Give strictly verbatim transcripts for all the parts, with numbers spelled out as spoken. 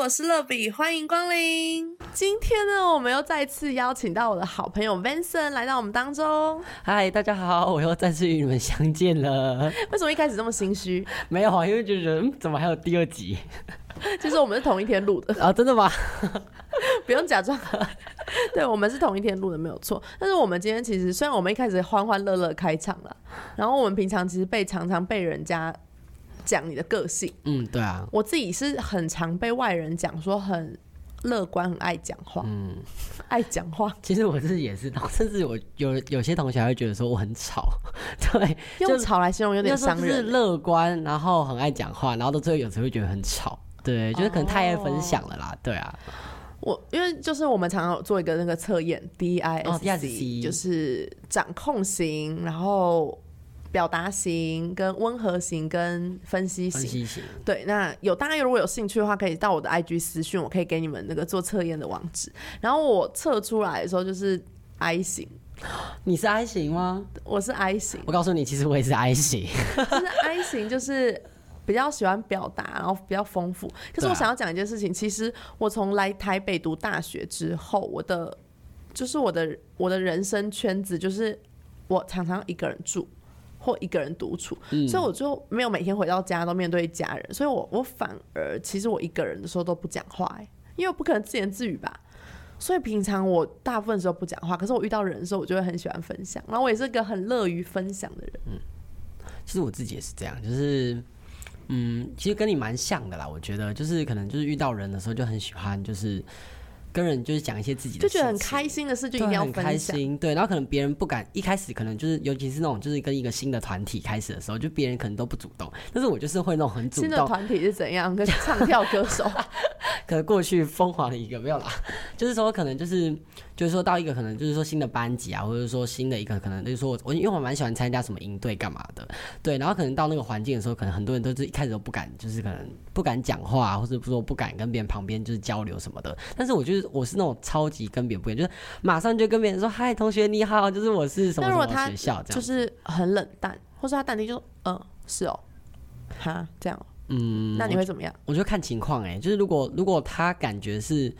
我是乐比，欢迎光临。今天呢，我们又再次邀请到我的好朋友 Vincent 来到我们当中。嗨，大家好，我又再次与你们相见了。为什么一开始这么心虚？没有啊，因为觉得、嗯、怎么还有第二集？就是我们是同一天录的啊、哦，真的吗？不用假装对，我们是同一天录的，没有错。但是我们今天其实虽然我们一开始欢欢乐乐开场了，然后我们平常其实被常常被人家讲你的个性，嗯，对啊，我自己是很常被外人讲说很乐观，很爱讲话，嗯，爱讲话。其实我自己也是，甚至我 有, 有些同学还会觉得说我很吵，对，用吵来形容有点伤人。就是乐观，然后很爱讲话，然后到最后有时候会觉得很吵，对，就是可能太爱分享了啦，哦、对啊。我因为就是我们常常有做一个那个测验 D I S C，、哦、D I S C 就是掌控型，然后表达型、跟温和型、跟分析型。分析型对，那有大家如果有兴趣的话，可以到我的 I G 私讯，我可以给你们那个做测验的网址。然后我测出来的时候就是 I 型。你是 I 型吗？我是 I 型。我告诉你，其实我也是 I 型。就是 I 型就是。比较喜欢表达，然后比较丰富。可是我想要讲一件事情，啊、其实我从来台北读大学之后，我的就是我的我的人生圈子，就是我常常一个人住或一个人独处、嗯，所以我就没有每天回到家都面对家人，所以我我反而其实我一个人的时候都不讲话、欸，因为我不可能自言自语吧。所以平常我大部分时候不讲话，可是我遇到人的时候，我就会很喜欢分享。然后我也是一个很乐于分享的人。嗯，其实我自己也是这样，就是。嗯，其实跟你蛮像的啦，我觉得就是可能就是遇到人的时候就很喜欢，就是跟人就是讲一些自己的事情，就觉得很开心的事就一定要分享，很开心，对，然后可能别人不敢，一开始可能就是尤其是那种就是跟一个新的团体开始的时候，就别人可能都不主动，但是我就是会那种很主动。新的团体是怎样？跟唱跳歌手？可能过去疯狂的一个没有啦，就是说可能就是就是说到一个可能就是说新的班级啊，或者说新的一个可能就是说我因为我蛮喜欢参加什么营队干嘛的，对，然后可能到那个环境的时候，可能很多人都是一开始都不敢，就是可能不敢讲话、啊，或者说不敢跟别人旁边就是交流什么的。但是我就是我是那种超级跟别人不一样，就是马上就跟别人说嗨，同学你好，就是我是什么什么学校这样，就是很冷淡，或者他淡定就嗯、呃、是哦，哈这样，嗯，那你会怎么样？我就看情况哎、欸，就是如果如果他感觉是。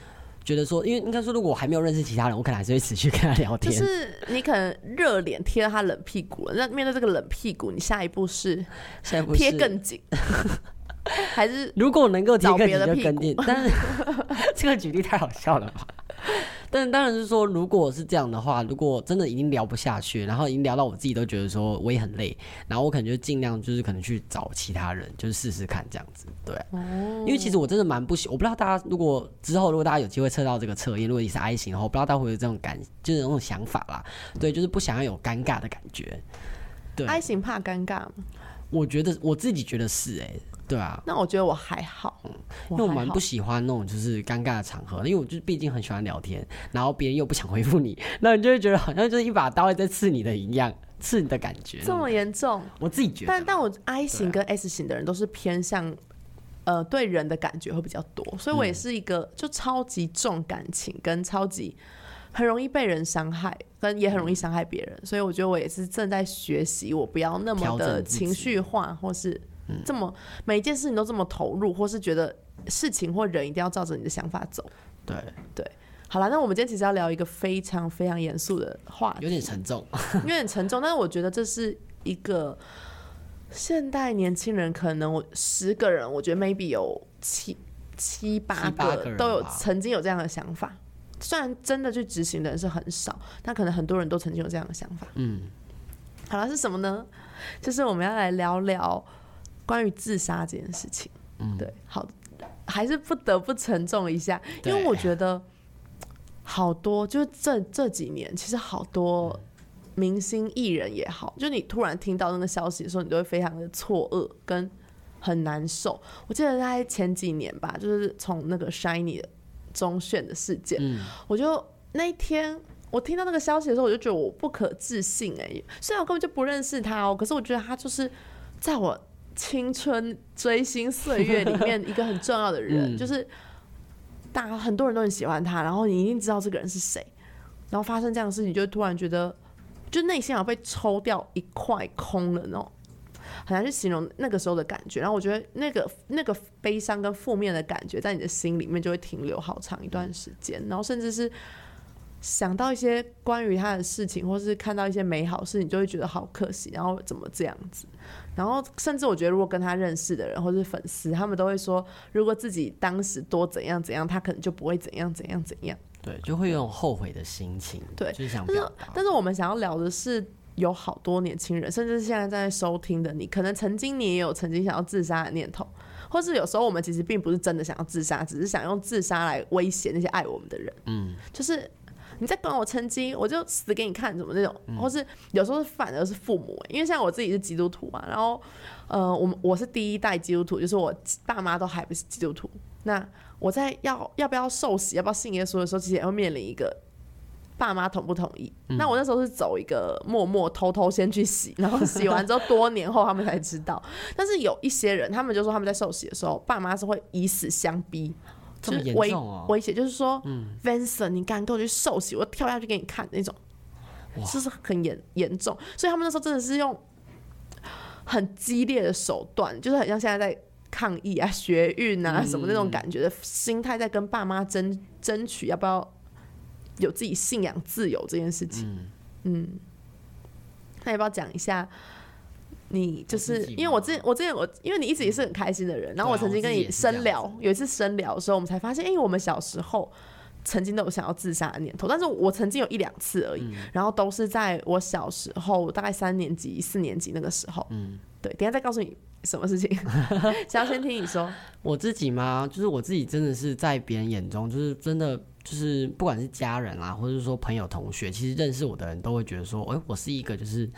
觉得说，因为应该说，如果我还没有认识其他人，我可能还是会持续跟他聊天。就是你可能热脸贴到他冷屁股了，那面对这个冷屁股，你下一步是贴更紧，还是如果能够贴更紧就更紧？但是这个举例太好笑了吧？但当然是说，如果是这样的话，如果真的已经聊不下去，然后已经聊到我自己都觉得说我也很累，然后我可能就尽量就是可能去找其他人，就是试试看这样子，对、啊嗯。因为其实我真的蛮不喜，我不知道大家如果之后如果大家有机会测到这个测验，如果你是 I 型的话，我不知道大家会有这种感，就是那种想法啦，对，就是不想要有尴尬的感觉。对 ，I 型怕尴尬吗？我觉得我自己觉得是哎、欸。对啊，那我觉得我还好，嗯、因为我蛮不喜欢那种就是尴尬的场合，因为我就毕竟很喜欢聊天，然后别人又不想回复你，那你就会觉得好像就是一把刀在刺你的一样，刺你的感觉。这么严重？我自己觉得。但但我 I 型跟 S 型的人都是偏向，呃，对人的感觉会比较多，所以我也是一个就超级重感情，跟超级很容易被人伤害，跟也很容易伤害别人，所以我觉得我也是正在学习，我不要那么的情绪化，或是。这么每一件事情都这么投入，或是觉得事情或人一定要照着你的想法走。对对，好了，那我们今天其实要聊一个非常非常严肃的话题，有点沉重，有点沉重。但是我觉得这是一个现代年轻人，可能我十个人，我觉得 maybe 有七七八个都有曾经有这样的想法。虽然真的去执行的人是很少，但可能很多人都曾经有这样的想法。嗯，好了，是什么呢？就是我们要来聊聊。关于自杀这件事情、嗯、对，好，还是不得不沉重一下，因为我觉得好多就 这, 这几年其实好多明星艺人也好，就你突然听到那个消息的时候，你都会非常的错愕跟很难受。我记得在前几年吧，就是从那个 Shiny 钟铉的事件、嗯、我就那一天我听到那个消息的时候，我就觉得我不可置信、欸、虽然我根本就不认识他哦，可是我觉得他就是在我青春追星岁月里面一个很重要的人，嗯、就是大家很多人都很喜欢他，然后你一定知道这个人是谁，然后发生这样的事情，就突然觉得，就内心好像被抽掉一块空了那种，很难去形容那个时候的感觉。然后我觉得那个那个悲伤跟负面的感觉在你的心里面就会停留好长一段时间，然后甚至是想到一些关于他的事情，或是看到一些美好事情，就会觉得好可惜，然后怎么这样子。然后甚至我觉得如果跟他认识的人或是粉丝，他们都会说如果自己当时多怎样怎样，他可能就不会怎样怎样怎样，对，就会有种后悔的心情，对，就是想表达。但是，但是我们想要聊的是有好多年轻人，甚至现在在收听的你，可能曾经你也有曾经想要自杀的念头，或是有时候我们其实并不是真的想要自杀，只是想用自杀来威胁那些爱我们的人，嗯，就是你在管我成绩，我就死给你看，怎么那种、嗯、或是有时候反而是父母、欸、因为像我自己是基督徒嘛，然后、呃、我, 我是第一代基督徒，就是我爸妈都还不是基督徒，那我在 要, 要不要受洗，要不要信耶稣的时候，其实也会面临一个爸妈同不同意、嗯、那我那时候是走一个默默偷偷先去洗，然后洗完之后多年后他们才知道但是有一些人他们就说他们在受洗的时候爸妈是会以死相逼，这么严重哦，威胁，就是说、嗯、Vincent 你敢跟我去受洗，我跳下去给你看那种，这是很严重。所以他们那时候真的是用很激烈的手段，就是很像现在在抗议啊学运啊什么那种感觉的心态，在跟爸妈 争, 争取要不要有自己信仰自由这件事情。 嗯, 嗯，那要不要讲一下你就是因为我之前我之前我因为你一直也是很开心的人，然后我曾经跟你深聊，有一次深聊的时候我们才发现，哎、欸，我们小时候曾经都有想要自杀的念头，但是我曾经有一两次而已、嗯、然后都是在我小时候大概三年级四年级那个时候。嗯，对，等一下再告诉你什么事情想要先听你说我自己吗？就是我自己真的是在别人眼中，就是真的就是不管是家人啊，或者是说朋友同学，其实认识我的人都会觉得说，哎、欸，我是一个就是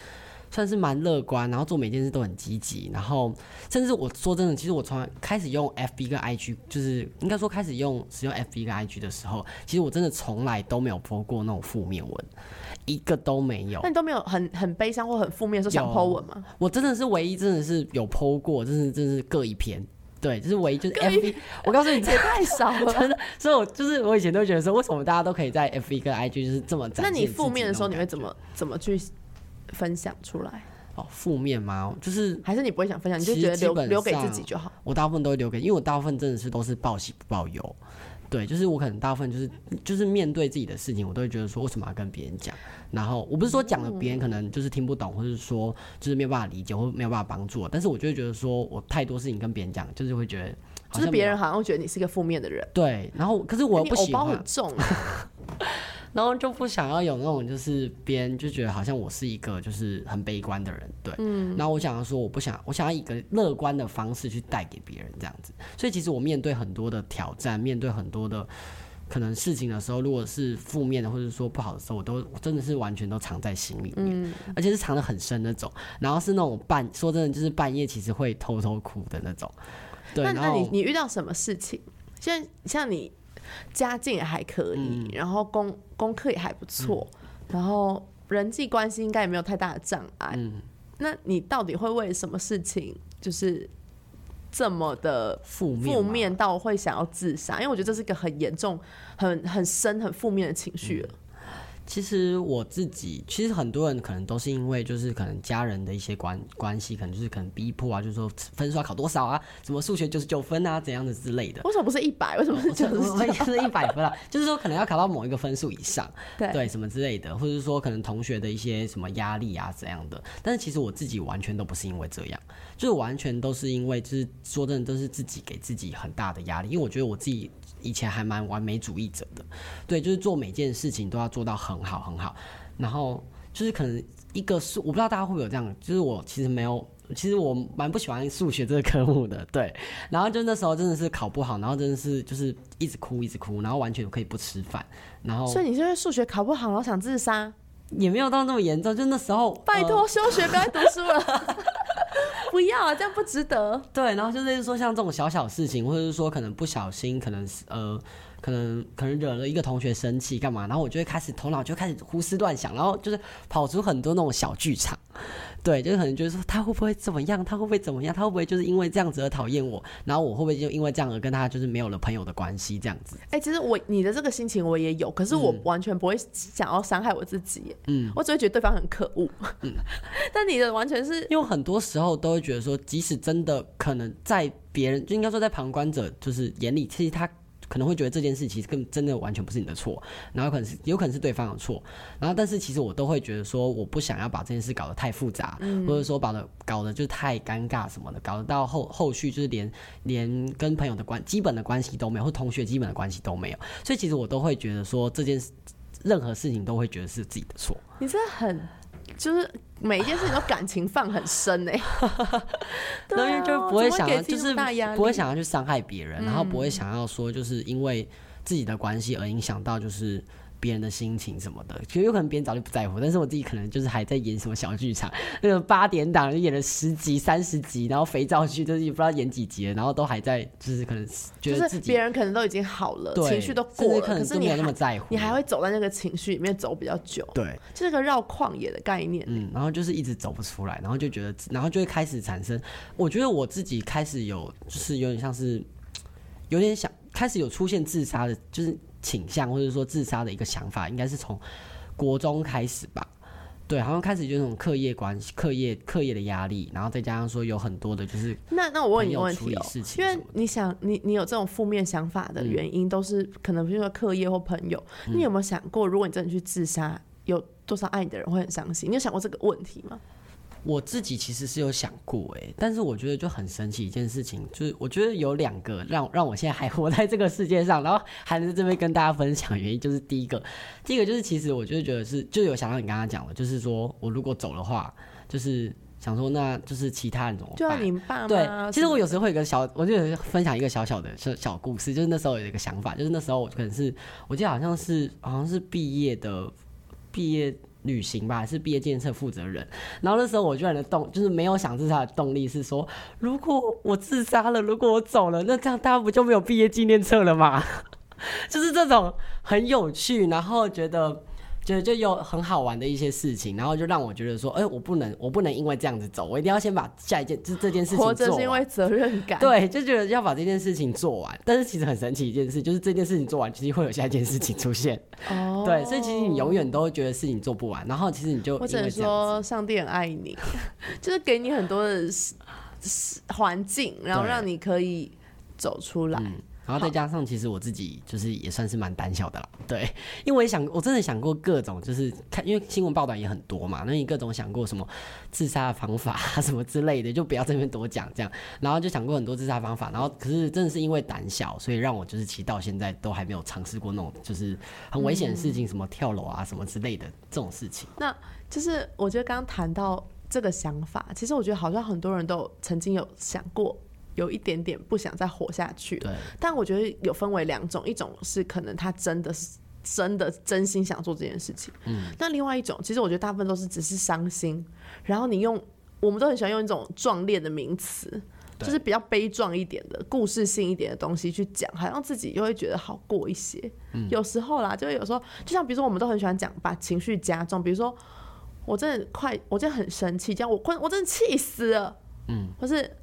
算是蛮乐观，然后做每件事都很积极，然后甚至我说真的，其实我从开始用 F B 跟 I G， 就是应该说开始用使用 F B 跟 I G 的时候，其实我真的从来都没有 po 过那种负面文，一个都没有。那你都没有 很, 很悲伤或很负面的时候想 po 文吗？我真的是唯一真的是有 po 过，真是真是各一篇。对，就是唯一就是 F B， 我告诉你这也太少了真的，所以我就是我以前都觉得说，为什么大家都可以在 F B 跟 I G 就是这么展现自己？那你负面的时候你会怎么怎么去分享出来？哦，负面吗？就是还是你不会想分享，你就觉得 留, 留给自己就好。我大部分都会留给，因为我大部分真的是都是报喜不报忧。对，就是我可能大部分就是就是面对自己的事情，我都会觉得说为什么要跟别人讲？然后我不是说讲了别人可能就是听不懂，或是说就是没有办法理解，或没有办法帮助我，但是我就会觉得说我太多事情跟别人讲，就是会觉得好像就是别人好像会觉得你是个负面的人。对，然后可是我又不喜欢，你偶包很重啊然后就不想要有那种就是别人就觉得好像我是一个就是很悲观的人，对，嗯，然后我想要说我不想，我想要一个乐观的方式去带给别人这样子，所以其实我面对很多的挑战，面对很多的可能事情的时候，如果是负面的或者说不好的时候，我都我真的是完全都藏在心里面、嗯、而且是藏得很深那种，然后是那种半说真的就是半夜其实会偷偷哭的那种。对，那, 那你你遇到什么事情？像像你家境也还可以、嗯、然后功功课也还不错、嗯、然后人际关系应该也没有太大的障碍、嗯、那你到底会为什么事情就是这么的负面负面到会想要自杀？因为我觉得这是一个很严重很很深很负面的情绪了、嗯，其实我自己，其实很多人可能都是因为就是可能家人的一些关关系，可能就是可能逼迫啊，就是说分数要考多少啊，什么数学九十九分啊，怎样的之类的。为什么不是一百？为什么是九十九？是一百分啊，就是说可能要考到某一个分数以上，对，对，什么之类的，或者是说可能同学的一些什么压力啊这样的。但是其实我自己完全都不是因为这样，就是完全都是因为就是说真的都是自己给自己很大的压力，因为我觉得我自己以前还蛮完美主义者的，对，就是做每件事情都要做到很。很好很好，然后就是可能一个数，我不知道大家会不会有这样，就是我其实没有，其实我蛮不喜欢数学这个科目的，对，然后就那时候真的是考不好，然后真的是就是一直哭一直哭，然后完全可以不吃饭，然后所以你就是数学考不好然后想自杀？也没有到那么严重，就那时候拜托、呃、休学不要再读书了不要啊，这样不值得。对，然后就类似说像这种小小事情，或者是说可能不小心可能呃可能可能惹了一个同学生气干嘛，然后我就会开始头脑就开始胡思乱想，然后就是跑出很多那种小剧场。对，就是可能就是说他会不会怎么样，他会不会怎么样，他会不会就是因为这样子而讨厌我，然后我会不会就因为这样而跟他就是没有了朋友的关系这样子。哎、欸，其实我你的这个心情我也有，可是我完全不会想要伤害我自己，嗯，我只会觉得对方很可恶。嗯，但你的完全是因为很多时候都会觉得说，即使真的可能在别人就应该说在旁观者就是眼里，其实他可能会觉得这件事其实更真的完全不是你的错，然后可能是有可能是对方的错，然后但是其实我都会觉得说我不想要把这件事搞得太复杂，嗯、或者说把的搞得就太尴尬什么的，搞得到后后续就是连连跟朋友的关基本的关系都没有，或同学基本的关系都没有，所以其实我都会觉得说这件事任何事情都会觉得是自己的错。你真的很就是每一件事情都感情放很深哎、欸，对、啊，就不会想要就是不会想要去伤害别人、嗯，然后不会想要说就是因为自己的关系而影响到就是别人的心情什么的。其实有可能别人早就不在乎，但是我自己可能就是还在演什么小剧场，那个八点档就演了十集、三十集，然后肥皂剧就是也不知道演几集了，然后都还在就是可能觉得自己就是别人可能都已经好了，情绪都过了，可能都没有那么在乎，你还会走在那个情绪里面走比较久，对，就是个绕旷野的概念、欸，嗯，然后就是一直走不出来，然后就觉得，然后就会开始产生，我觉得我自己开始有就是有点像是有点想开始有出现自杀的，就是。倾向或者说自杀的一个想法，应该是从国中开始吧。对，好像开始就那种课业关系、课业、课业的压力，然后再加上说有很多的就是那那我问你一个问题哦，因为你想你你有这种负面想法的原因，都是、嗯、可能比如说课业或朋友。你有没有想过，如果你真的去自杀，有多少爱你的人会很伤心？你有想过这个问题吗？我自己其实是有想过哎、欸，但是我觉得就很神奇一件事情，就是我觉得有两个让让我现在还活在这个世界上，然后还能在这边跟大家分享原因，就是第一个，第一个就是其实我就觉得是就有想到你刚刚讲的，就是说我如果走的话，就是想说那就是其他人怎么办？就要你爸妈。对，其实我有时候会有个小，我就分享一个小小的小小故事，就是那时候有一个想法，就是那时候我可能是我记得好像是好像是毕业的毕业。旅行吧，是毕业建设负责人。然后那时候我居然的动，就是没有想自杀的动力是说，如果我自杀了，如果我走了，那这样大家不就没有毕业纪念册了吗？就是这种很有趣，然后觉得。就就有很好玩的一些事情，然后就让我觉得说，哎、欸，我不能，我不能因为这样子走，我一定要先把下一件，就这件事情做完。活着是因为责任感。对，就觉得要把这件事情做完。但是其实很神奇一件事，就是这件事情做完，其实会有下一件事情出现。哦。对，所以其实你永远都会觉得事情做不完，然后其实你就因為這樣子。我只能说，上帝很爱你，就是给你很多的环境，然后让你可以走出来。然后再加上，其实我自己就是也算是蛮胆小的啦，对，因为我也想，我真的想过各种，就是看，因为新闻报道也很多嘛，那你各种想过什么自杀的方法啊什么之类的，就不要这边多讲这样。然后就想过很多自杀方法，然后可是真的是因为胆小，所以让我就是其实到现在都还没有尝试过那种就是很危险的事情，什么跳楼啊什么之类的这种事情。嗯、那就是我觉得刚刚谈到这个想法，其实我觉得好像很多人都曾经有想过。有一点点不想再活下去，对，但我觉得有分为两种，一种是可能他真的是真的真心想做这件事情，嗯，那另外一种其实我觉得大部分都是只是伤心，然后你用我们都很喜欢用一种壮烈的名词，就是比较悲壮一点的故事性一点的东西去讲，好像自己又会觉得好过一些，嗯，有时候啦，就是有时候就像比如说我们都很喜欢讲把情绪加重，比如说我真的快我真的很生气，这样我困我真的气死了，嗯，或是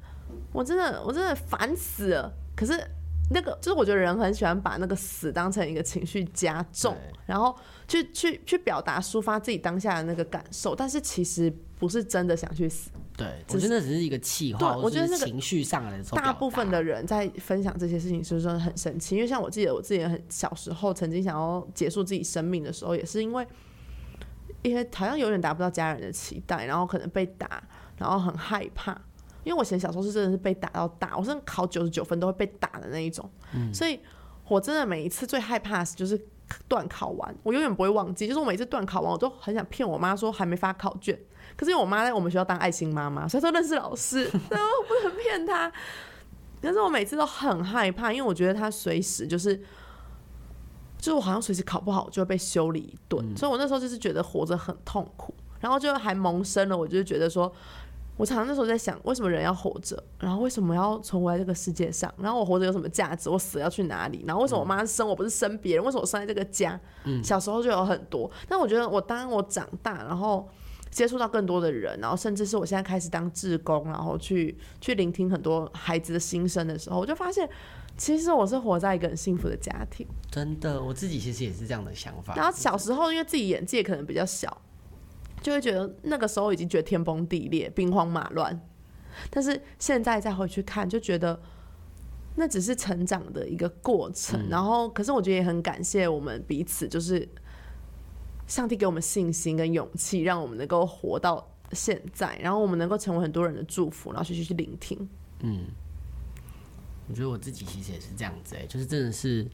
我真的我真的烦死了，可是那个就是我觉得人很喜欢把那个死当成一个情绪加重，然后去去去表达抒发自己当下的那个感受，但是其实不是真的想去死。对，我觉得那只是一个气话，我觉得那个情绪上来的时候，大部分的人在分享这些事情就是说很生气，因为像我记得我自己很小时候曾经想要结束自己生命的时候，也是因为因为好像有点达不到家人的期待，然后可能被打，然后很害怕。因为我以前小时候是真的是被打到大，我真的考九十九分都会被打的那一种，嗯，所以我真的每一次最害怕的就是段考完，我永远不会忘记，就是我每次段考完我都很想骗我妈说还没发考卷，可是因为我妈在我们学校当爱心妈妈，所以她都认识老师，然后我不能骗她，但是我每次都很害怕，因为我觉得她随时就是。就是我好像随时考不好就会被修理一顿，嗯，所以我那时候就是觉得活着很痛苦，然后就还萌生了，我就觉得说。我常常那时候在想，为什么人要活着，然后为什么要存活在这个世界上，然后我活着有什么价值，我死了要去哪里，然后为什么我妈生我不是生别人，为什么我生在这个家、嗯、小时候就有很多。但我觉得我当我长大，然后接触到更多的人，然后甚至是我现在开始当志工，然后去去聆听很多孩子的心声的时候，我就发现其实我是活在一个很幸福的家庭。真的，我自己其实也是这样的想法。然后小时候因为自己眼界可能比较小，就会觉得那个时候已经觉得天崩地裂兵荒马乱，但是现在再回去看就觉得那只是成长的一个过程、嗯、然后可是我觉得也很感谢我们彼此，就是上帝给我们信心跟勇气，让我们能够活到现在，然后我们能够成为很多人的祝福，然后去去聆听。嗯，我觉得我自己其实也是这样子、欸、就是真的是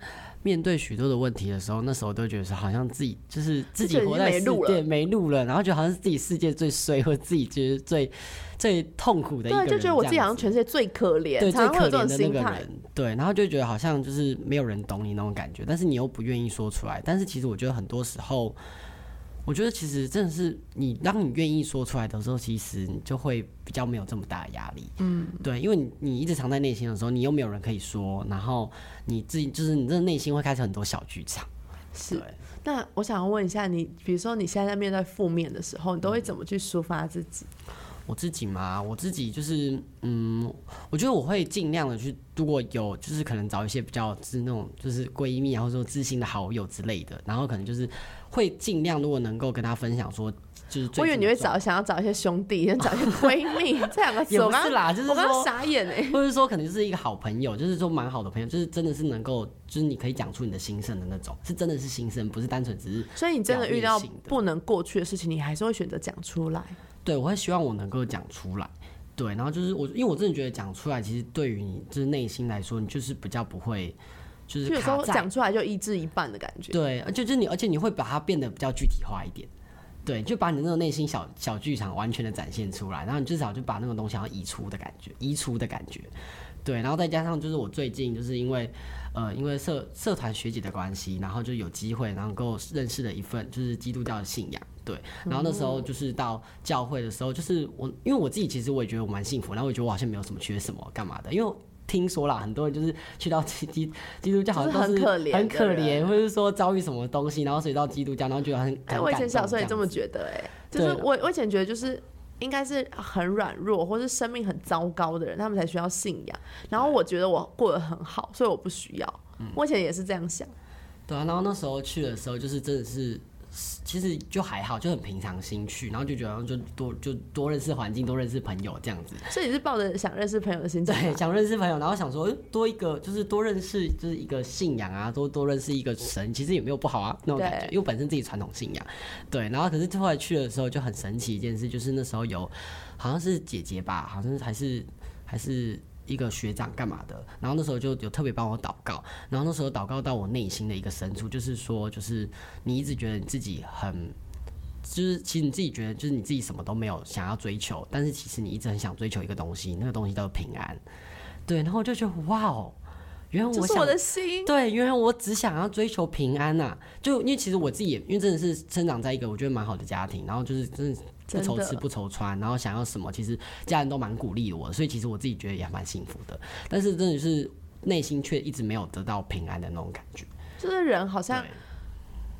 面对许多的问题的时候，那时候都觉得是好像自己就是自己活在世界没路了，然后觉得好像是自己世界最衰，或者自己觉得最最痛苦的一个人，对，就觉得我自己好像全世界最可怜，对，常常会有这种心态，最可怜的那个人，对，然后就觉得好像就是没有人懂你那种感觉，但是你又不愿意说出来。但是其实我觉得很多时候，我觉得其实真的是你当你愿意说出来的时候，其实你就会比较没有这么大的压力。嗯，对，因为 你, 你一直藏在内心的时候，你又没有人可以说，然后你自己就是你真的内心会开始很多小剧场。是，那我想要问一下你，比如说你现在在面对负面的时候，你都会怎么去抒发自己？嗯，我自己嘛，我自己就是，嗯，我觉得我会尽量的去，如果有就是可能找一些比较是那种就是闺蜜啊，或者说知心的好友之类的，然后可能就是会尽量，如果能够跟他分享说，就是最我以为你会找想要找一些兄弟，想找一些闺蜜，这两个词也不是啦，就是我刚刚傻眼哎、欸，或者说可能就是一个好朋友，就是说蛮好的朋友，就是真的是能够，就是你可以讲出你的心声的那种，是真的是心声，不是单纯只是表面性的。所以你真的遇到不能过去的事情，你还是会选择讲出来。对，我会希望我能够讲出来，对，然后就是我，因为我真的觉得讲出来，其实对于你就是内心来说，你就是比较不会，就是有时候讲出来就一致一半的感觉，对，而且就是你，而且你会把它变得比较具体化一点，对，就把你那种内心小小剧场完全的展现出来，然后你至少就把那种东西好像移出的感觉，移出的感觉，对，然后再加上就是我最近就是因为呃因为社社团学姐的关系，然后就有机会能够认识了一份就是基督教的信仰。对，然后那时候就是到教会的时候，就是我，因为我自己其实我也觉得我蛮幸福，然后我觉得我好像没有什么缺什么干嘛的，因为听说啦，很多人就是去到基基督教好像都是很可怜，很可怜，或者说遭遇什么东西，然后所以到基督教，然后觉得很感动。我以前小时候也这么觉得，哎，就是我我以前觉得就是应该是很软弱或是生命很糟糕的人，他们才需要信仰。然后我觉得我过得很好，所以我不需要。我以前也是这样想。对啊，然后那时候去的时候，就是真的是。其实就还好，就很平常心去，然后就觉得就多就多认识环境，多认识朋友这样子。所以你是抱着想认识朋友的心情，对，想认识朋友，然后想说多一个就是多认识就是一个信仰啊，多多认识一个神，其实也没有不好啊那种感觉，因为本身自己传统信仰，对。然后可是后来去的时候就很神奇一件事，就是那时候有好像是姐姐吧，好像还是还是。一个学长干嘛的，然后那时候就有特别帮我祷告，然后那时候祷告到我内心的一个深处，就是说，就是你一直觉得你自己很，就是其实你自己觉得就是你自己什么都没有想要追求，但是其实你一直很想追求一个东西，那个东西叫做平安，对，然后我就觉得哇哦。原来我想，这是我的心。对，原来我只想要追求平安啊！就因为其实我自己也，因为真的是生长在一个我觉得蛮好的家庭，然后就是真的不愁吃不愁穿，然后想要什么，其实家人都蛮鼓励我，所以其实我自己觉得也蛮幸福的。但是真的是内心却一直没有得到平安的那种感觉。就是人好像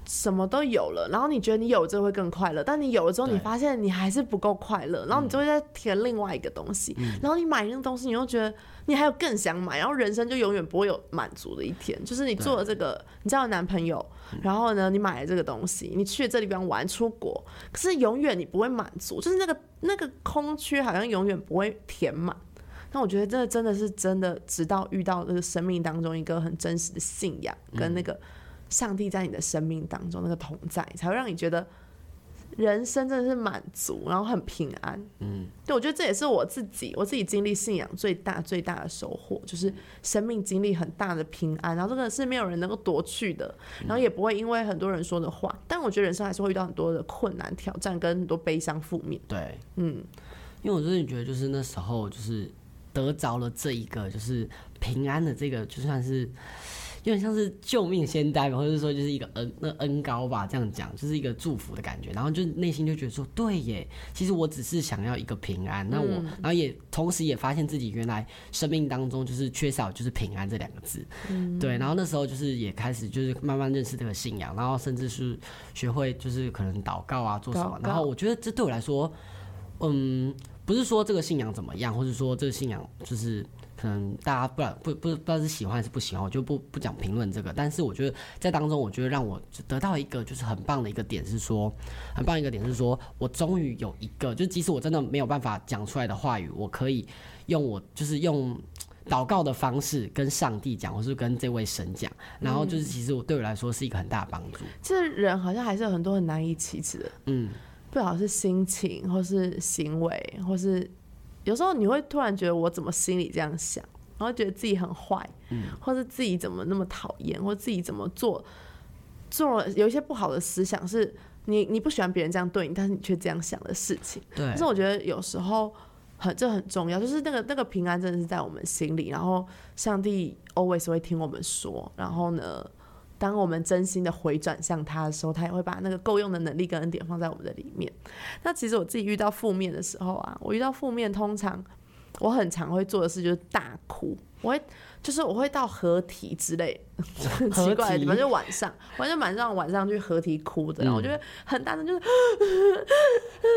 什么都有了，然后你觉得你有这会更快乐，但你有了之后，你发现你还是不够快乐，然后你就会再填另外一个东西，嗯、然后你买那个东西，你又觉得你还有更想买，然后人生就永远不会有满足的一天。就是你做了这个，你交了男朋友，然后呢，你买了这个东西，你去了这地方玩，出国，可是永远你不会满足，就是那个那个空缺好像永远不会填满。那我觉得这真的是真的，直到遇到这个生命当中一个很真实的信仰跟那个。嗯，上帝在你的生命当中那个同在，才会让你觉得人生真的是满足，然后很平安。嗯，对，我觉得这也是我自己我自己经历信仰最大最大的收获，就是生命经历很大的平安，然后这个是没有人能够夺去的，然后也不会因为很多人说的话，嗯、但我觉得人生还是会遇到很多的困难、挑战跟很多悲伤、负面。对，嗯，因为我真的觉得就是那时候就是得着了这一个就是平安的这个，就算是。有点像是救命仙丹嘛，或者说就是一个恩那恩高吧，这样讲就是一个祝福的感觉，然后就内心就觉得说，对耶，其实我只是想要一个平安，那我、嗯、然后也同时也发现自己原来生命当中就是缺少就是平安这两个字、嗯、对，然后那时候就是也开始就是慢慢认识这个信仰，然后甚至是学会就是可能祷告啊做什么，然后我觉得这对我来说嗯，不是说这个信仰怎么样，或者说这个信仰就是可能大家不然不不不知道是喜欢还是不喜欢，我就不不讲评论这个。但是我觉得在当中，我觉得让我得到一个就是很棒的一个点是说，很棒一个点是说我终于有一个，就即使我真的没有办法讲出来的话语，我可以用我就是用祷告的方式跟上帝讲，或是跟这位神讲，然后就是其实我对我来说是一个很大的帮助。其实、嗯、人好像还是有很多很难以启齿的，嗯。不好是心情或是行为，或是有时候你会突然觉得我怎么心里这样想，然后觉得自己很坏、嗯、或是自己怎么那么讨厌，或自己怎么做做了有一些不好的思想，是 你, 你不喜欢别人这样对你，但是你却这样想的事情。对，但是我觉得有时候很这很重要，就是那个那个平安真的是在我们心里，然后上帝 always 会听我们说，然后呢当我们真心的回转向他的时候，他也会把那个够用的能力跟恩典放在我们的里面。那其实我自己遇到负面的时候啊，我遇到负面通常我很常会做的事就是大哭，我会就是我会到合体之类很奇怪的地方，就晚上完全晚上晚上去合体哭的，然后我就会很大声就是、嗯、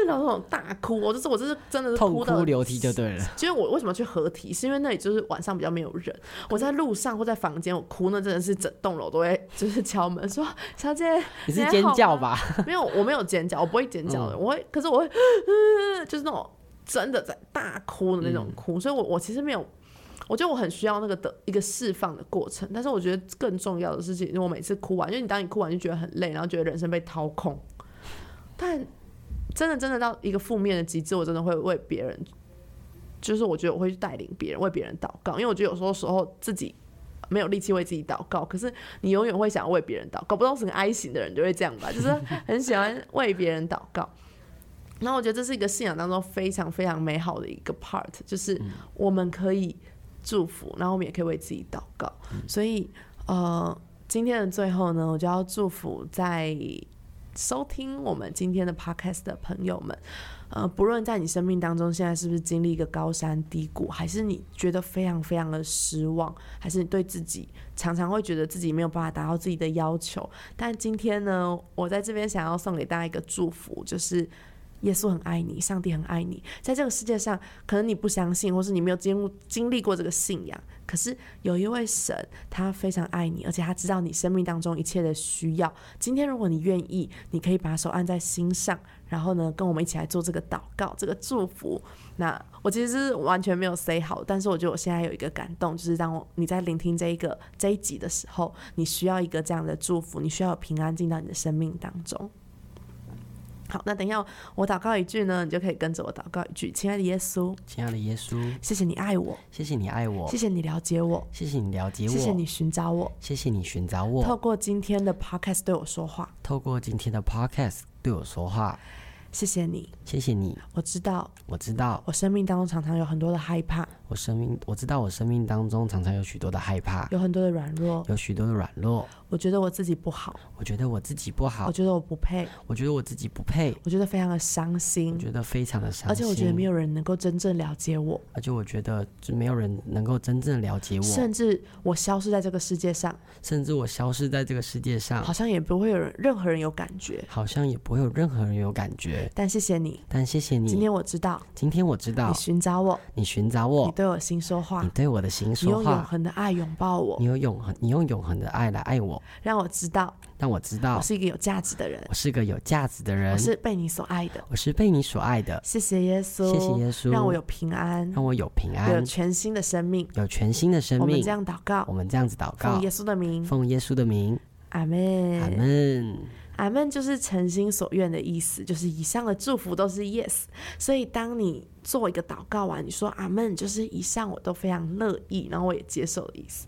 然后那种大哭，我就是我就是真的是哭到痛哭流涕就对了。其实我为什么去合体，是因为那里就是晚上比较没有人，我在路上或在房间我哭，那真的是整栋楼都会就是敲门说小姐你是尖叫吧？没有，我没有尖叫，我不会尖叫的、嗯、我会，可是我会、嗯、就是那种真的在大哭的那种哭、嗯、所以 我, 我其实没有，我觉得我很需要那个的一个释放的过程。但是我觉得更重要的事情，我每次哭完，因为你当你哭完就觉得很累，然后觉得人生被掏空，但真的真的到一个负面的极致，我真的会为别人，就是我觉得我会去带领别人，为别人祷告，因为我觉得有时候时候自己没有力气为自己祷告，可是你永远会想要为别人祷告，不知道是个 I 型的人就会这样吧，就是很喜欢为别人祷告。然后我觉得这是一个信仰当中非常非常美好的一个 part， 就是我们可以祝福，然后我们也可以为自己祷告。所以呃，今天的最后呢，我就要祝福在收听我们今天的 podcast 的朋友们，呃，不论在你生命当中现在是不是经历一个高山低谷，还是你觉得非常非常的失望，还是你对自己常常会觉得自己没有办法达到自己的要求，但今天呢，我在这边想要送给大家一个祝福，就是耶稣很爱你，上帝很爱你。在这个世界上，可能你不相信，或是你没有经历过这个信仰，可是有一位神，他非常爱你，而且他知道你生命当中一切的需要。今天如果你愿意，你可以把手按在心上，然后呢，跟我们一起来做这个祷告，这个祝福。那我其实是完全没有 say 好，但是我觉得我现在有一个感动，就是当我你在聆听这一个这一集的时候，你需要一个这样的祝福，你需要有平安进到你的生命当中。好，那等一下我祷告一句呢，你就可以跟着我祷告一句。亲爱的耶稣，亲爱的耶稣，谢谢你爱我，谢谢你爱我，谢谢你了解我，谢谢你了解我，谢谢你寻找我，谢谢你寻找我。透过今天的 podcast 对我说话，透过今天的 podcast 对我说话。谢谢你，谢谢你。我知道，我知道，我生命当中常常有很多的害怕。我生命，我知道，我生命当中常常有许多的害怕，有很多的软弱，有许多的软弱。我觉得我自己不好，我觉得我自己不好，我觉得我不配，我觉得我自己不配，我觉得非常的伤心，我觉得非常的伤心。而且我觉得没有人能够真正了解我，而且我觉得就没有人能够真正了解我，甚至我消失在这个世界上，甚至我消失在这个世界上，好像也不会有人任何人有感觉，好像也不会有任何人有感觉。但谢谢你，但谢谢你。今天我知道，今天我知道，你寻找我，你寻找我，你对我的心说话，你对我的心说话，你用永恒的爱拥抱我，你用永恒，你用永恒的爱来爱我，让我知道，让我知道，我是一个有价值的人，我是个有价值的人，我是被你所爱的，我是被你所爱的。谢谢耶稣，谢谢耶稣，让我有平安，让我有平安，有全新的生命，有全新的生命。我们这样祷告，我们这样子祷告，奉耶稣的名，奉耶稣的名，阿们，阿们。阿们就是诚心所愿的意思，就是以上的祝福都是 yes， 所以当你做一个祷告完，你说阿们就是以上我都非常乐意，然后我也接受的意思。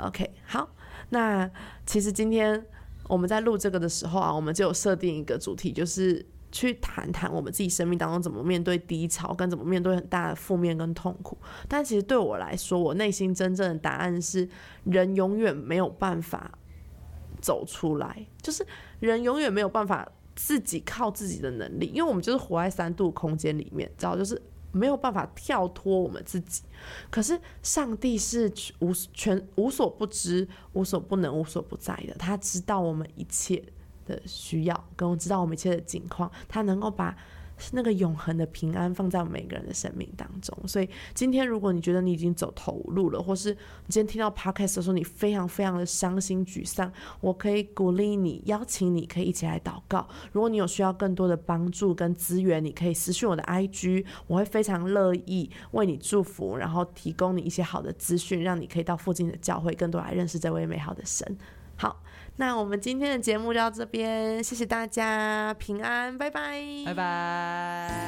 OK， 好，那其实今天我们在录这个的时候啊，我们就有设定一个主题，就是去谈谈我们自己生命当中怎么面对低潮跟怎么面对很大的负面跟痛苦。但其实对我来说，我内心真正的答案是，人永远没有办法走出来，就是人永远没有办法自己靠自己的能力，因为我们就是活在三度空间里面，知道就是没有办法跳脱我们自己。可是上帝是 无, 全无所不知、无所不能、无所不在的，他知道我们一切的需要，跟我知道我们一切的境况，他能够把那个永恒的平安放在我们每个人的生命当中。所以今天如果你觉得你已经走投无路了，或是你今天听到 podcast 的时候你非常非常的伤心沮丧，我可以鼓励你，邀请你可以一起来祷告。如果你有需要更多的帮助跟资源，你可以私讯我的 I G， 我会非常乐意为你祝福，然后提供你一些好的资讯，让你可以到附近的教会更多来认识这位美好的神。好，那我们今天的节目就到这边，谢谢大家，平安，拜拜，拜拜。